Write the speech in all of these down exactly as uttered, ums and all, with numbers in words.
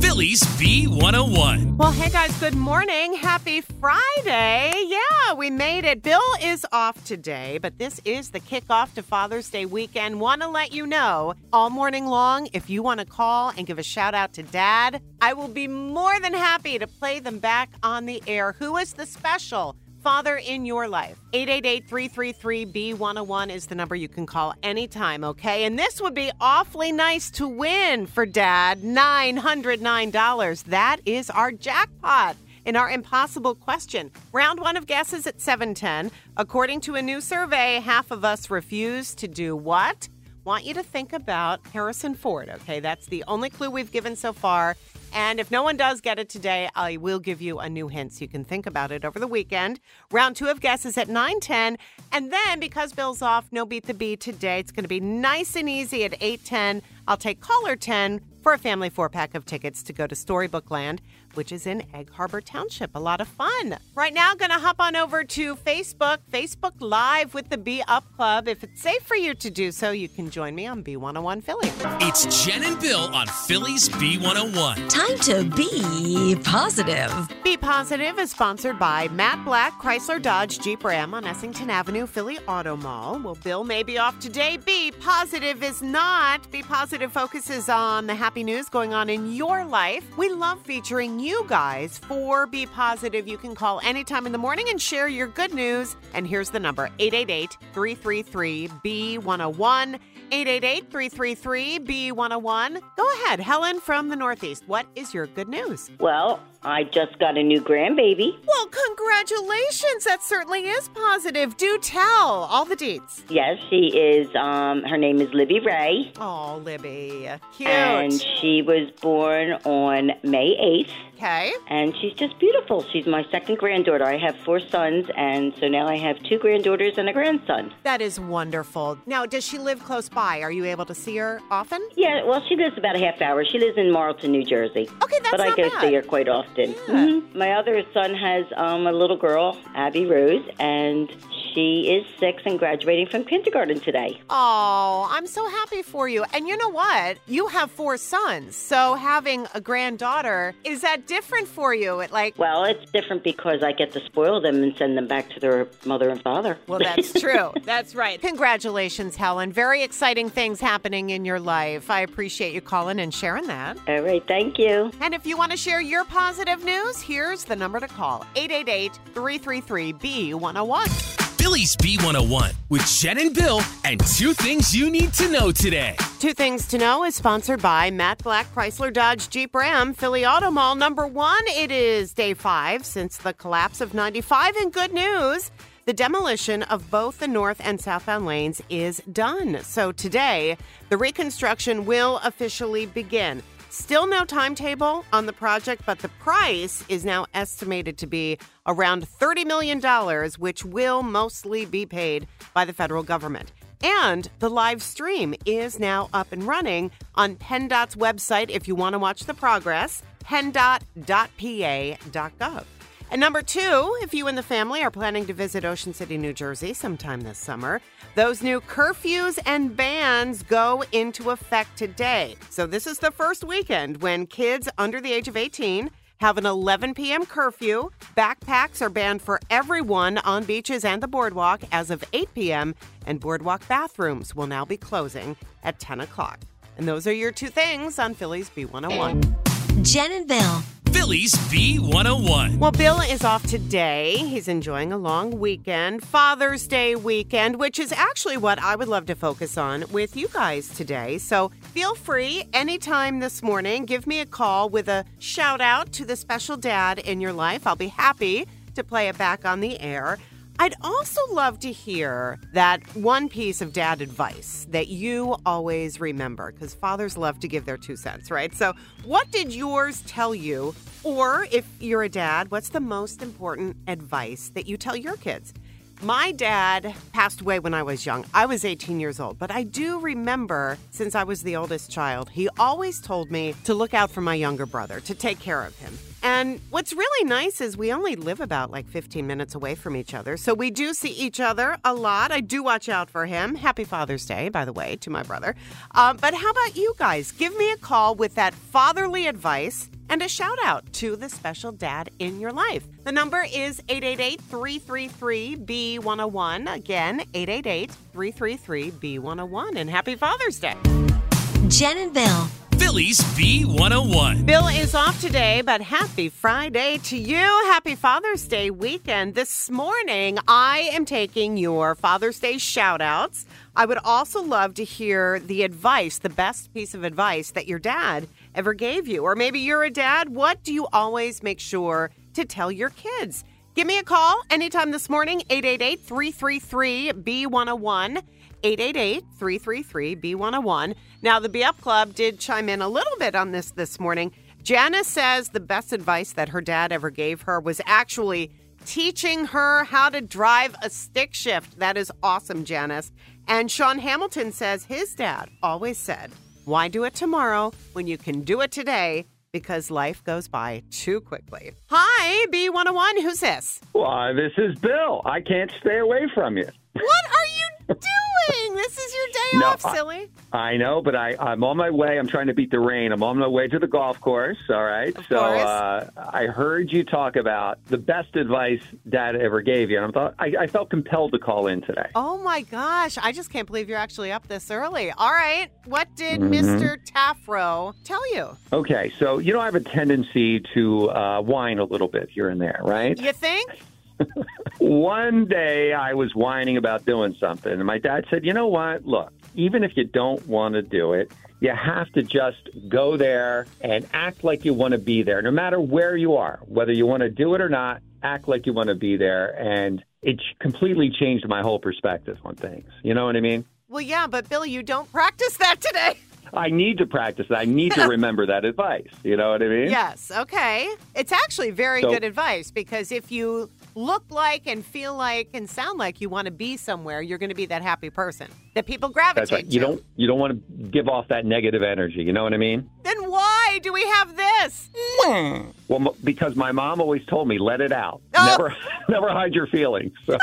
Philly's B one oh one. Well, hey guys, good morning. Happy Friday. Yeah, we made it. Bill is off today, but this is the kickoff to Father's Day weekend. Want to let you know, all morning long, if you want to call and give a shout out to Dad, I will be more than happy to play them back on the air. Who is the special father in your life? eight eight eight, three three three, B one oh one is the number you can call anytime, okay? And this would be awfully nice to win for Dad, nine hundred nine dollars. That is our jackpot in our impossible question. Round one of guesses at seven ten. According to a new survey, half of us refuse to do what? Want you to think about Harrison Ford, okay? That's the only clue we've given so far. And if no one does get it today, I will give you a new hint so you can think about it over the weekend. Round two of guesses at nine ten. And then, because Bill's off, no Beat the Bee today. It's going to be nice and easy at eight ten. I'll take caller ten for a family four-pack of tickets to go to Storybook Land, which is in Egg Harbor Township. A lot of fun. Right now, going to hop on over to Facebook, Facebook Live with the Be Up Club. If it's safe for you to do so, you can join me on B one oh one Philly. It's Jen and Bill on Philly's B one oh one. Time to be positive. Be Positive is sponsored by Matt Black, Chrysler Dodge Jeep Ram on Essington Avenue, Philly Auto Mall. Well, Bill may be off today. Be Positive is not. Be Positive focuses on the happy news going on in your life. We love featuring you guys for Be Positive. You can call anytime in the morning and share your good news. And here's the number, eight eight eight, three three three, B one oh one, eight eight eight, three three three, B one oh one. Go ahead, Helen from the Northeast. What is your good news? Well, I just got a new grandbaby. Well, congratulations. That certainly is positive. Do tell all the deets. Yes, she is. Um, her name is Libby Ray. Oh, Libby. Cute. And she was born on May eighth. Okay. And she's just beautiful. She's my second granddaughter. I have four sons, and so now I have two granddaughters and a grandson. That is wonderful. Now, does she live close by? Are you able to see her often? Yeah, well, she lives about a half hour. She lives in Marlton, New Jersey. Okay, that's not bad. But I go see her quite often. Yeah. Mm-hmm. My other son has um, a little girl, Abby Rose, and she is six and graduating from kindergarten today. Oh, I'm so happy for you. And you know what? You have four sons, so having a granddaughter, is that different for you? It like Well, it's different because I get to spoil them and send them back to their mother and father. Well, that's true. That's right. Congratulations, Helen. Very exciting things happening in your life. I appreciate you calling and sharing that. All right. Thank you. And if you want to share your positive news, here's the number to call, eight eight eight, three three three, B one oh one. Philly's B one oh one with Jen and Bill and two things you need to know today. Two Things to Know is sponsored by Matt Black, Chrysler Dodge Jeep Ram, Philly Auto Mall. Number one, it is day five since the collapse of ninety-five, and good news, the demolition of both the north and southbound lanes is done. So today, the reconstruction will officially begin. Still no timetable on the project, but the price is now estimated to be around thirty million dollars, which will mostly be paid by the federal government. And the live stream is now up and running on PennDOT's website if you want to watch the progress, pendot dot p a dot gov. And number two, if you and the family are planning to visit Ocean City, New Jersey sometime this summer, those new curfews and bans go into effect today. So this is the first weekend when kids under the age of eighteen have an eleven p.m. curfew. Backpacks are banned for everyone on beaches and the boardwalk as of eight p.m., and boardwalk bathrooms will now be closing at ten o'clock. And those are your two things on Philly's B one oh one. Jen and Bill. Philly's B one oh one. Well, Bill is off today. He's enjoying a long weekend, Father's Day weekend, which is actually what I would love to focus on with you guys today. So feel free anytime this morning. Give me a call with a shout out to the special dad in your life. I'll be happy to play it back on the air. I'd also love to hear that one piece of dad advice that you always remember, because fathers love to give their two cents, right? So what did yours tell you? Or if you're a dad, what's the most important advice that you tell your kids? My dad passed away when I was young. I was eighteen years old, but I do remember, since I was the oldest child, he always told me to look out for my younger brother, to take care of him. And what's really nice is we only live about like fifteen minutes away from each other. So we do see each other a lot. I do watch out for him. Happy Father's Day, by the way, to my brother. Um, but how about you guys? Give me a call with that fatherly advice and a shout out to the special dad in your life. The number is eight eight eight, three three three, B one oh one. Again, eight eight eight, three three three, B one oh one. And happy Father's Day. Jen and Bill. Philly's B one oh one. Bill is off today, but happy Friday to you. Happy Father's Day weekend. This morning, I am taking your Father's Day shout-outs. I would also love to hear the advice, the best piece of advice that your dad ever gave you. Or maybe you're a dad. What do you always make sure to tell your kids? Give me a call anytime this morning, eight eight eight, three three three, B one oh one. eight eight eight, three three three, B one oh one. Now, the Be Up Club did chime in a little bit on this this morning. Janice says the best advice that her dad ever gave her was actually teaching her how to drive a stick shift. That is awesome, Janice. And Sean Hamilton says his dad always said, why do it tomorrow when you can do it today? Because life goes by too quickly. Hi, B one oh one. Who's this? Why, this is Bill. I can't stay away from you. What are you doing? This is your day no, off, silly. I, I know, but I, I'm on my way. I'm trying to beat the rain. I'm on my way to the golf course, all right? Of so uh, I heard you talk about the best advice Dad ever gave you, and I, thought, I, I felt compelled to call in today. Oh, my gosh. I just can't believe you're actually up this early. All right. What did mm-hmm. Mister Taffro tell you? Okay, so, you know, I have a tendency to uh, whine a little bit here and there, right? You think? One day I was whining about doing something, and my dad said, you know what? Look, even if you don't want to do it, you have to just go there and act like you want to be there, no matter where you are, whether you want to do it or not. Act like you want to be there. And it completely changed my whole perspective on things. You know what I mean? Well, yeah, but Bill, you don't practice that today. I need to practice that. I need to remember that advice. You know what I mean? Yes. Okay. It's actually very so, good advice, because if you look like and feel like and sound like you want to be somewhere, you're going to be that happy person that people gravitate that's right. to. You don't, you don't want to give off that negative energy. You know what I mean? Then why do we have this? Well, because my mom always told me, let it out. Oh. Never, never hide your feelings. So.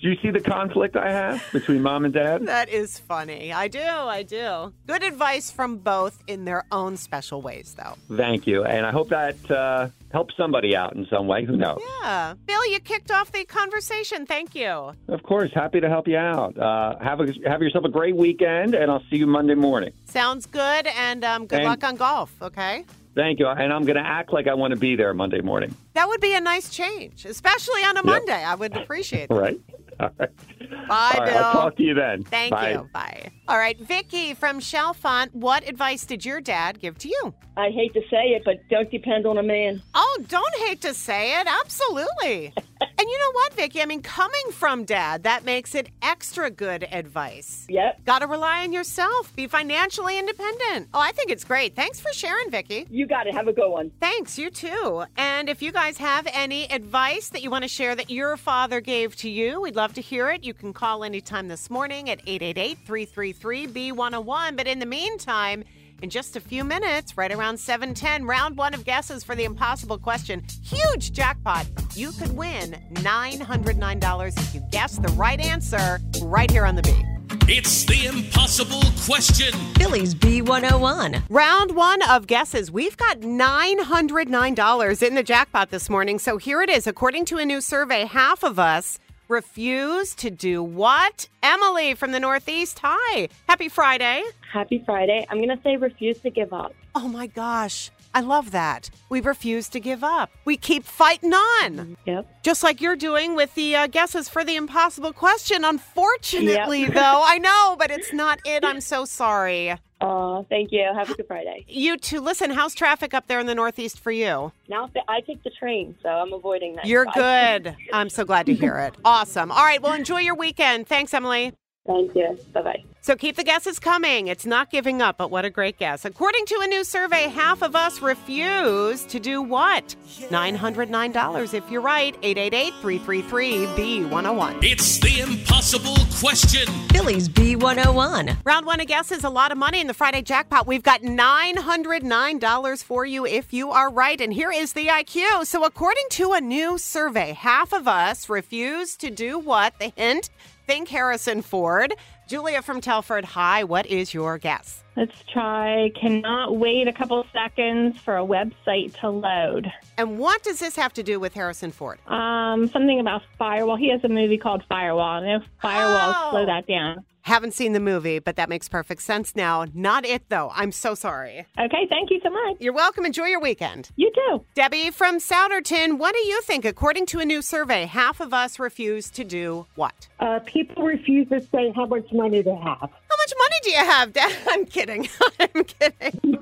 Do you see the conflict I have between mom and dad? That is funny. I do. I do. Good advice from both in their own special ways, though. Thank you. And I hope that uh, helps somebody out in some way. Who knows? Yeah. Bill, you kicked off the conversation. Thank you. Of course. Happy to help you out. Uh, have a, have yourself a great weekend, and I'll see you Monday morning. Sounds good. And um, good and- luck on golf, okay? Thank you. And I'm going to act like I want to be there Monday morning. That would be a nice change, especially on a yep. Monday. I would appreciate that. Right. All right. Bye, All Bill. Right, I'll talk to you then. Thank Bye. you. Bye. All right. Vicky from Chalfont, what advice did your dad give to you? I hate to say it, but don't depend on a man. Oh, don't hate to say it. Absolutely. And you know what, Vicky? I mean, coming from dad, that makes it extra good advice. Yep. Got to rely on yourself. Be financially independent. Oh, I think it's great. Thanks for sharing, Vicky. You got it. Have a good one. Thanks. You too. And if you guys have any advice that you want to share that your father gave to you, we'd love to hear it. You can call anytime this morning at eight eight eight, three three three, B one oh one. But in the meantime, in just a few minutes, right around seven ten, round one of guesses for the impossible question. Huge jackpot. You could win nine hundred nine dollars if you guess the right answer right here on The Beat. It's the impossible question. Philly's B one oh one. Round one of guesses. We've got nine hundred nine dollars in the jackpot this morning. So here it is. According to a new survey, half of us refuse to do what? Emily from the Northeast. Hi. Happy Friday. Happy Friday. I'm going to say refuse to give up. Oh, my gosh. I love that. We refuse to give up. We keep fighting on. Yep. Just like you're doing with the uh, guesses for the impossible question. Unfortunately, yep. though, I know, but it's not it. I'm so sorry. Oh, thank you. Have a good Friday. You too. Listen, how's traffic up there in the Northeast for you? Now I take the train, so I'm avoiding that. You're spot. Good. I'm so glad to hear it. Awesome. All right. Well, enjoy your weekend. Thanks, Emily. Thank you. Bye-bye. So keep the guesses coming. It's not giving up, but what a great guess. According to a new survey, half of us refuse to do what? nine hundred nine dollars if you're right. eight eight eight, three three three, B one oh one. It's the impossible question. Philly's B one oh one. Round one of guesses, a lot of money in the Friday jackpot. We've got nine hundred nine dollars for you if you are right. And here is the I Q. So according to a new survey, half of us refuse to do what? The hint? Think Harrison Ford. Julia from Telford, hi, what is your guess? Let's try cannot wait a couple seconds for a website to load. And what does this have to do with Harrison Ford? Um, something about firewall. He has a movie called Firewall, and if firewalls oh. slow that down. Haven't seen the movie, but that makes perfect sense now. Not it, though. I'm so sorry. Okay, thank you so much. You're welcome. Enjoy your weekend. You too. Debbie from Souderton, what do you think? According to a new survey, half of us refuse to do what? Uh, people refuse to say how much money they have. How much money do you have, Dad? I'm kidding. I'm kidding.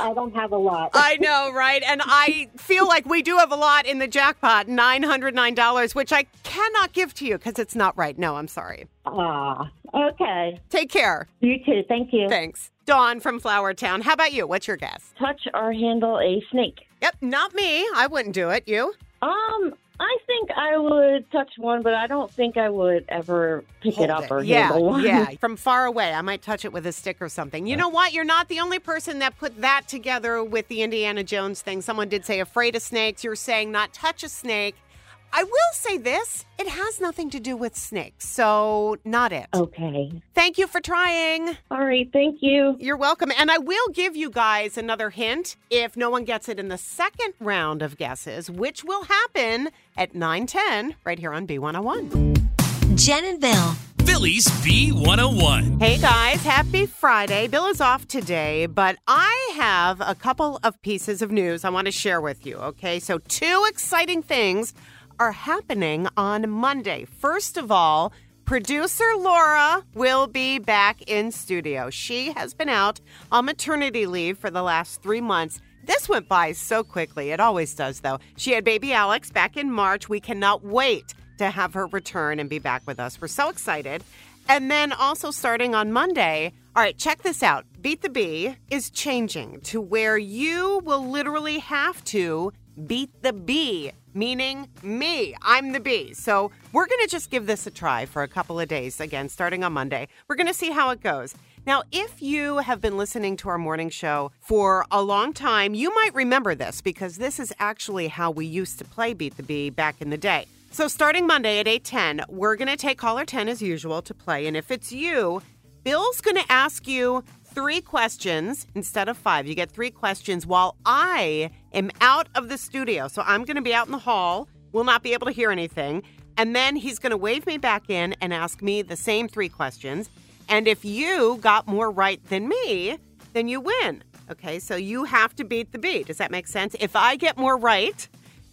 I don't have a lot. I know, right? And I feel like we do have a lot in the jackpot, nine hundred nine dollars, which I cannot give to you because it's not right. No, I'm sorry. Ah, uh, okay. Take care. You too. Thank you. Thanks. Dawn from Flower Town. How about you? What's your guess? Touch or handle a snake. Yep, not me. I wouldn't do it. You? Um... I think I would touch one, but I don't think I would ever pick Hold it up it. or yeah, handle one. Yeah, from far away, I might touch it with a stick or something. You know what? You're not the only person that put that together with the Indiana Jones thing. Someone did say afraid of snakes. You're saying not touch a snake. I will say this. It has nothing to do with snakes, so not it. Okay. Thank you for trying. All right. Thank you. You're welcome. And I will give you guys another hint if no one gets it in the second round of guesses, which will happen at nine ten right here on B one oh one. Jen and Bill. Philly's B one oh one. Hey, guys. Happy Friday. Bill is off today, but I have a couple of pieces of news I want to share with you, okay? So two exciting things are happening on Monday. First of all, producer Laura will be back in studio. She has been out on maternity leave for the last three months. This went by so quickly. It always does, though. She had baby Alex back in March. We cannot wait to have her return and be back with us. We're so excited. And then also starting on Monday, all right, check this out. Beat the Bee is changing to where you will literally have to beat the bee, meaning me. I'm the bee. So we're going to just give this a try for a couple of days. Again, starting on Monday, we're going to see how it goes. Now, if you have been listening to our morning show for a long time, you might remember this because this is actually how we used to play Beat the Bee back in the day. So starting Monday at eight ten, we're going to take caller ten as usual to play. And if it's you, Bill's going to ask you three questions instead of five. You get three questions while I am out of the studio. So I'm going to be out in the hall. We'll not be able to hear anything. And then he's going to wave me back in and ask me the same three questions. And if you got more right than me, then you win. Okay, so you have to beat the bee. Does that make sense? If I get more right,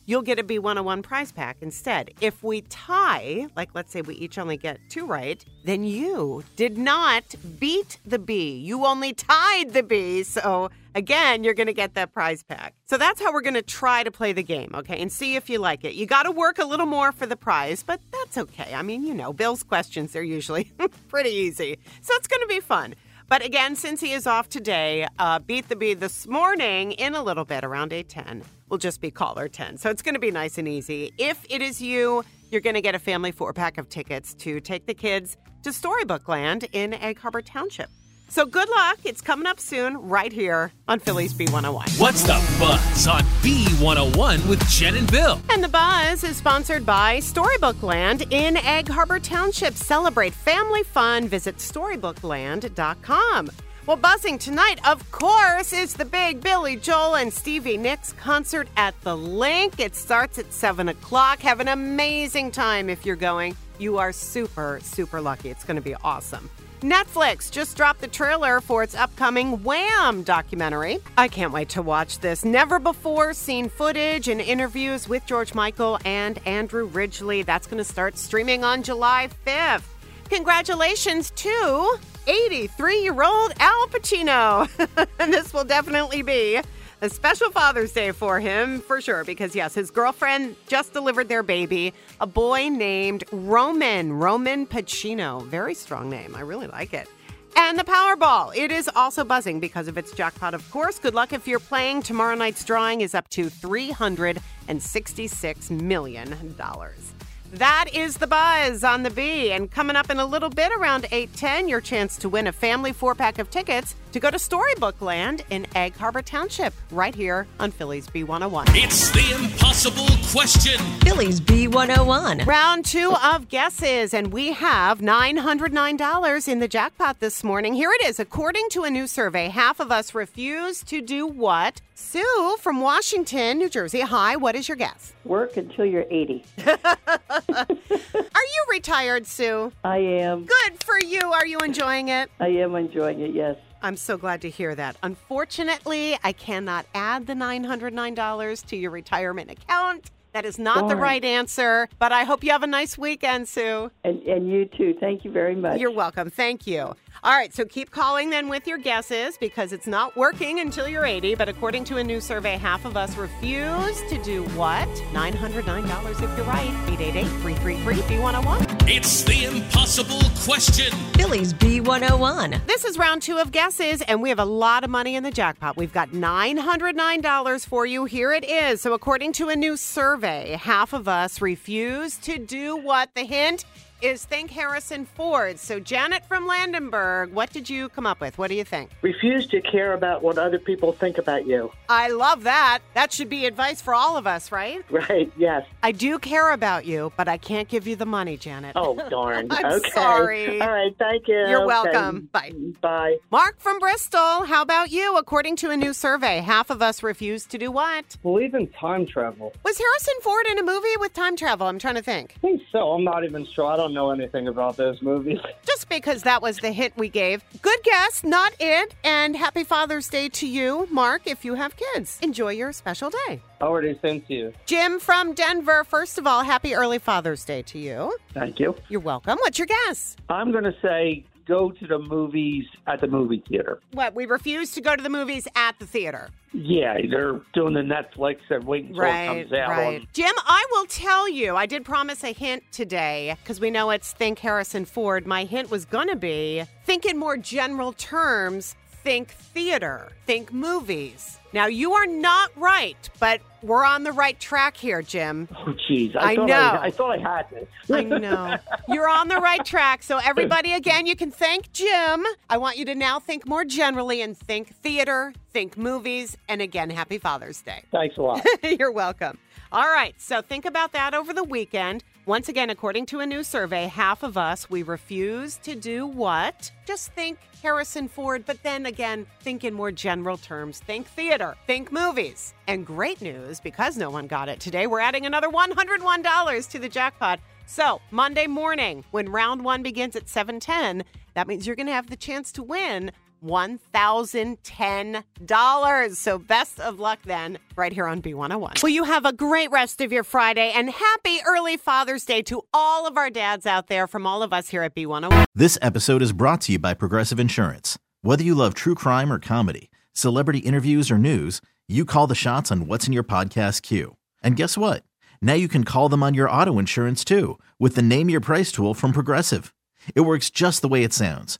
you'll get a B one oh one prize pack instead. If we tie, like let's say we each only get two right, then you did not beat the bee. You only tied the bee. So again, you're going to get that prize pack. So that's how we're going to try to play the game, okay, and see if you like it. You got to work a little more for the prize, but that's okay. I mean, you know, Bill's questions are usually pretty easy. So it's going to be fun. But again, since he is off today, uh, Beat the Bee this morning in a little bit, around eight ten, will just be caller ten. So it's going to be nice and easy. If it is you, you're going to get a family four-pack of tickets to take the kids to Storybook Land in Egg Harbor Township. So good luck. It's coming up soon right here on Philly's B one oh one. What's the buzz on B one oh one with Jen and Bill? And the buzz is sponsored by Storybook Land in Egg Harbor Township. Celebrate family fun. Visit storybook land dot com. Well, buzzing tonight, of course, is the big Billy Joel and Stevie Nicks concert at The Link. It starts at seven o'clock. Have an amazing time if you're going. You are super, super lucky. It's going to be awesome. Netflix just dropped the trailer for its upcoming Wham! Documentary. I can't wait to watch this. Never-before-seen footage and interviews with George Michael and Andrew Ridgely. That's going to start streaming on July fifth. Congratulations to eighty-three-year-old Al Pacino. And this will definitely be a special Father's Day for him, for sure, because, yes, his girlfriend just delivered their baby, a boy named Roman, Roman Pacino. Very strong name. I really like it. And the Powerball, it is also buzzing because of its jackpot, of course. Good luck if you're playing. Tomorrow night's drawing is up to three hundred sixty-six million dollars. That is the buzz on the B. And coming up in a little bit, around eight ten, your chance to win a family four-pack of tickets to go to Storybook Land in Egg Harbor Township, right here on Philly's B one oh one. It's the impossible question. Philly's B one oh one. Round two of guesses, and we have nine hundred nine dollars in the jackpot this morning. Here it is. According to a new survey, half of us refuse to do what? Sue from Washington, New Jersey. Hi, what is your guess? Work until you're eighty. Are you retired, Sue? I am. Good for you. Are you enjoying it? I am enjoying it, yes. I'm so glad to hear that. Unfortunately, I cannot add the nine hundred nine dollars to your retirement account. That is not Darn. the right answer, but I hope you have a nice weekend, Sue. And, and you too. Thank you very much. You're welcome. Thank you. All right, so keep calling then with your guesses because it's not working until you're eighty, but according to a new survey, half of us refuse to do what? nine hundred nine dollars if you're right. eight eight eight, three three three, B one oh one. It's the impossible question. Philly's B one oh one. This is round two of guesses, and we have a lot of money in the jackpot. We've got nine hundred nine dollars for you. Here it is. So according to a new survey, half of us refuse to do what? The hint is think Harrison Ford. So Janet from Landenburg, what did you come up with? What do you think? Refuse to care about what other people think about you. I love that. That should be advice for all of us, right? Right, yes. I do care about you, but I can't give you the money, Janet. Oh, darn. I'm okay. sorry. All right, thank you. You're welcome. Okay. Bye. Bye. Mark from Bristol, how about you? According to a new survey, half of us refuse to do what? Believe in time travel. Was Harrison Ford in a movie with time travel? I'm trying to think. I think so. I'm not even sure. I don't know anything about those movies. Just because that was the hint we gave. Good guess, not it. And happy Father's Day to you, Mark, if you have kids. Enjoy your special day. Already sent to you. Jim from Denver, first of all, happy early Father's Day to you. Thank you. You're welcome. What's your guess? I'm going to say go to the movies at the movie theater. What, we refuse to go to the movies at the theater? Yeah, they're doing the Netflix and waiting until right, it comes out. Right. On. Jim, I will tell you, I did promise a hint today because we know it's think Harrison Ford. My hint was going to be think in more general terms, think theater, think movies. Now, you are not right, but we're on the right track here, Jim. Oh, geez. I, I thought know. I, I thought I had this. I know. You're on the right track. So, everybody, again, you can thank Jim. I want you to now think more generally and think theater, think movies, and again, happy Father's Day. Thanks a lot. You're welcome. All right. So, think about that over the weekend. Once again, according to a new survey, half of us, we refuse to do what? Just think Harrison Ford, but then again, think in more general terms. Think theater, think movies. And great news, because no one got it today, we're adding another one hundred one dollars to the jackpot. So Monday morning, when round one begins at seven ten, that means you're going to have the chance to win one thousand ten dollars. So best of luck then, right here on B one oh one. Well, you have a great rest of your Friday and happy early Father's Day to all of our dads out there from all of us here at B one oh one. This episode is brought to you by Progressive Insurance. Whether you love true crime or comedy, celebrity interviews or news, you call the shots on what's in your podcast queue. And guess what? Now you can call them on your auto insurance too with the Name Your Price tool from Progressive. It works just the way it sounds.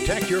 Protect your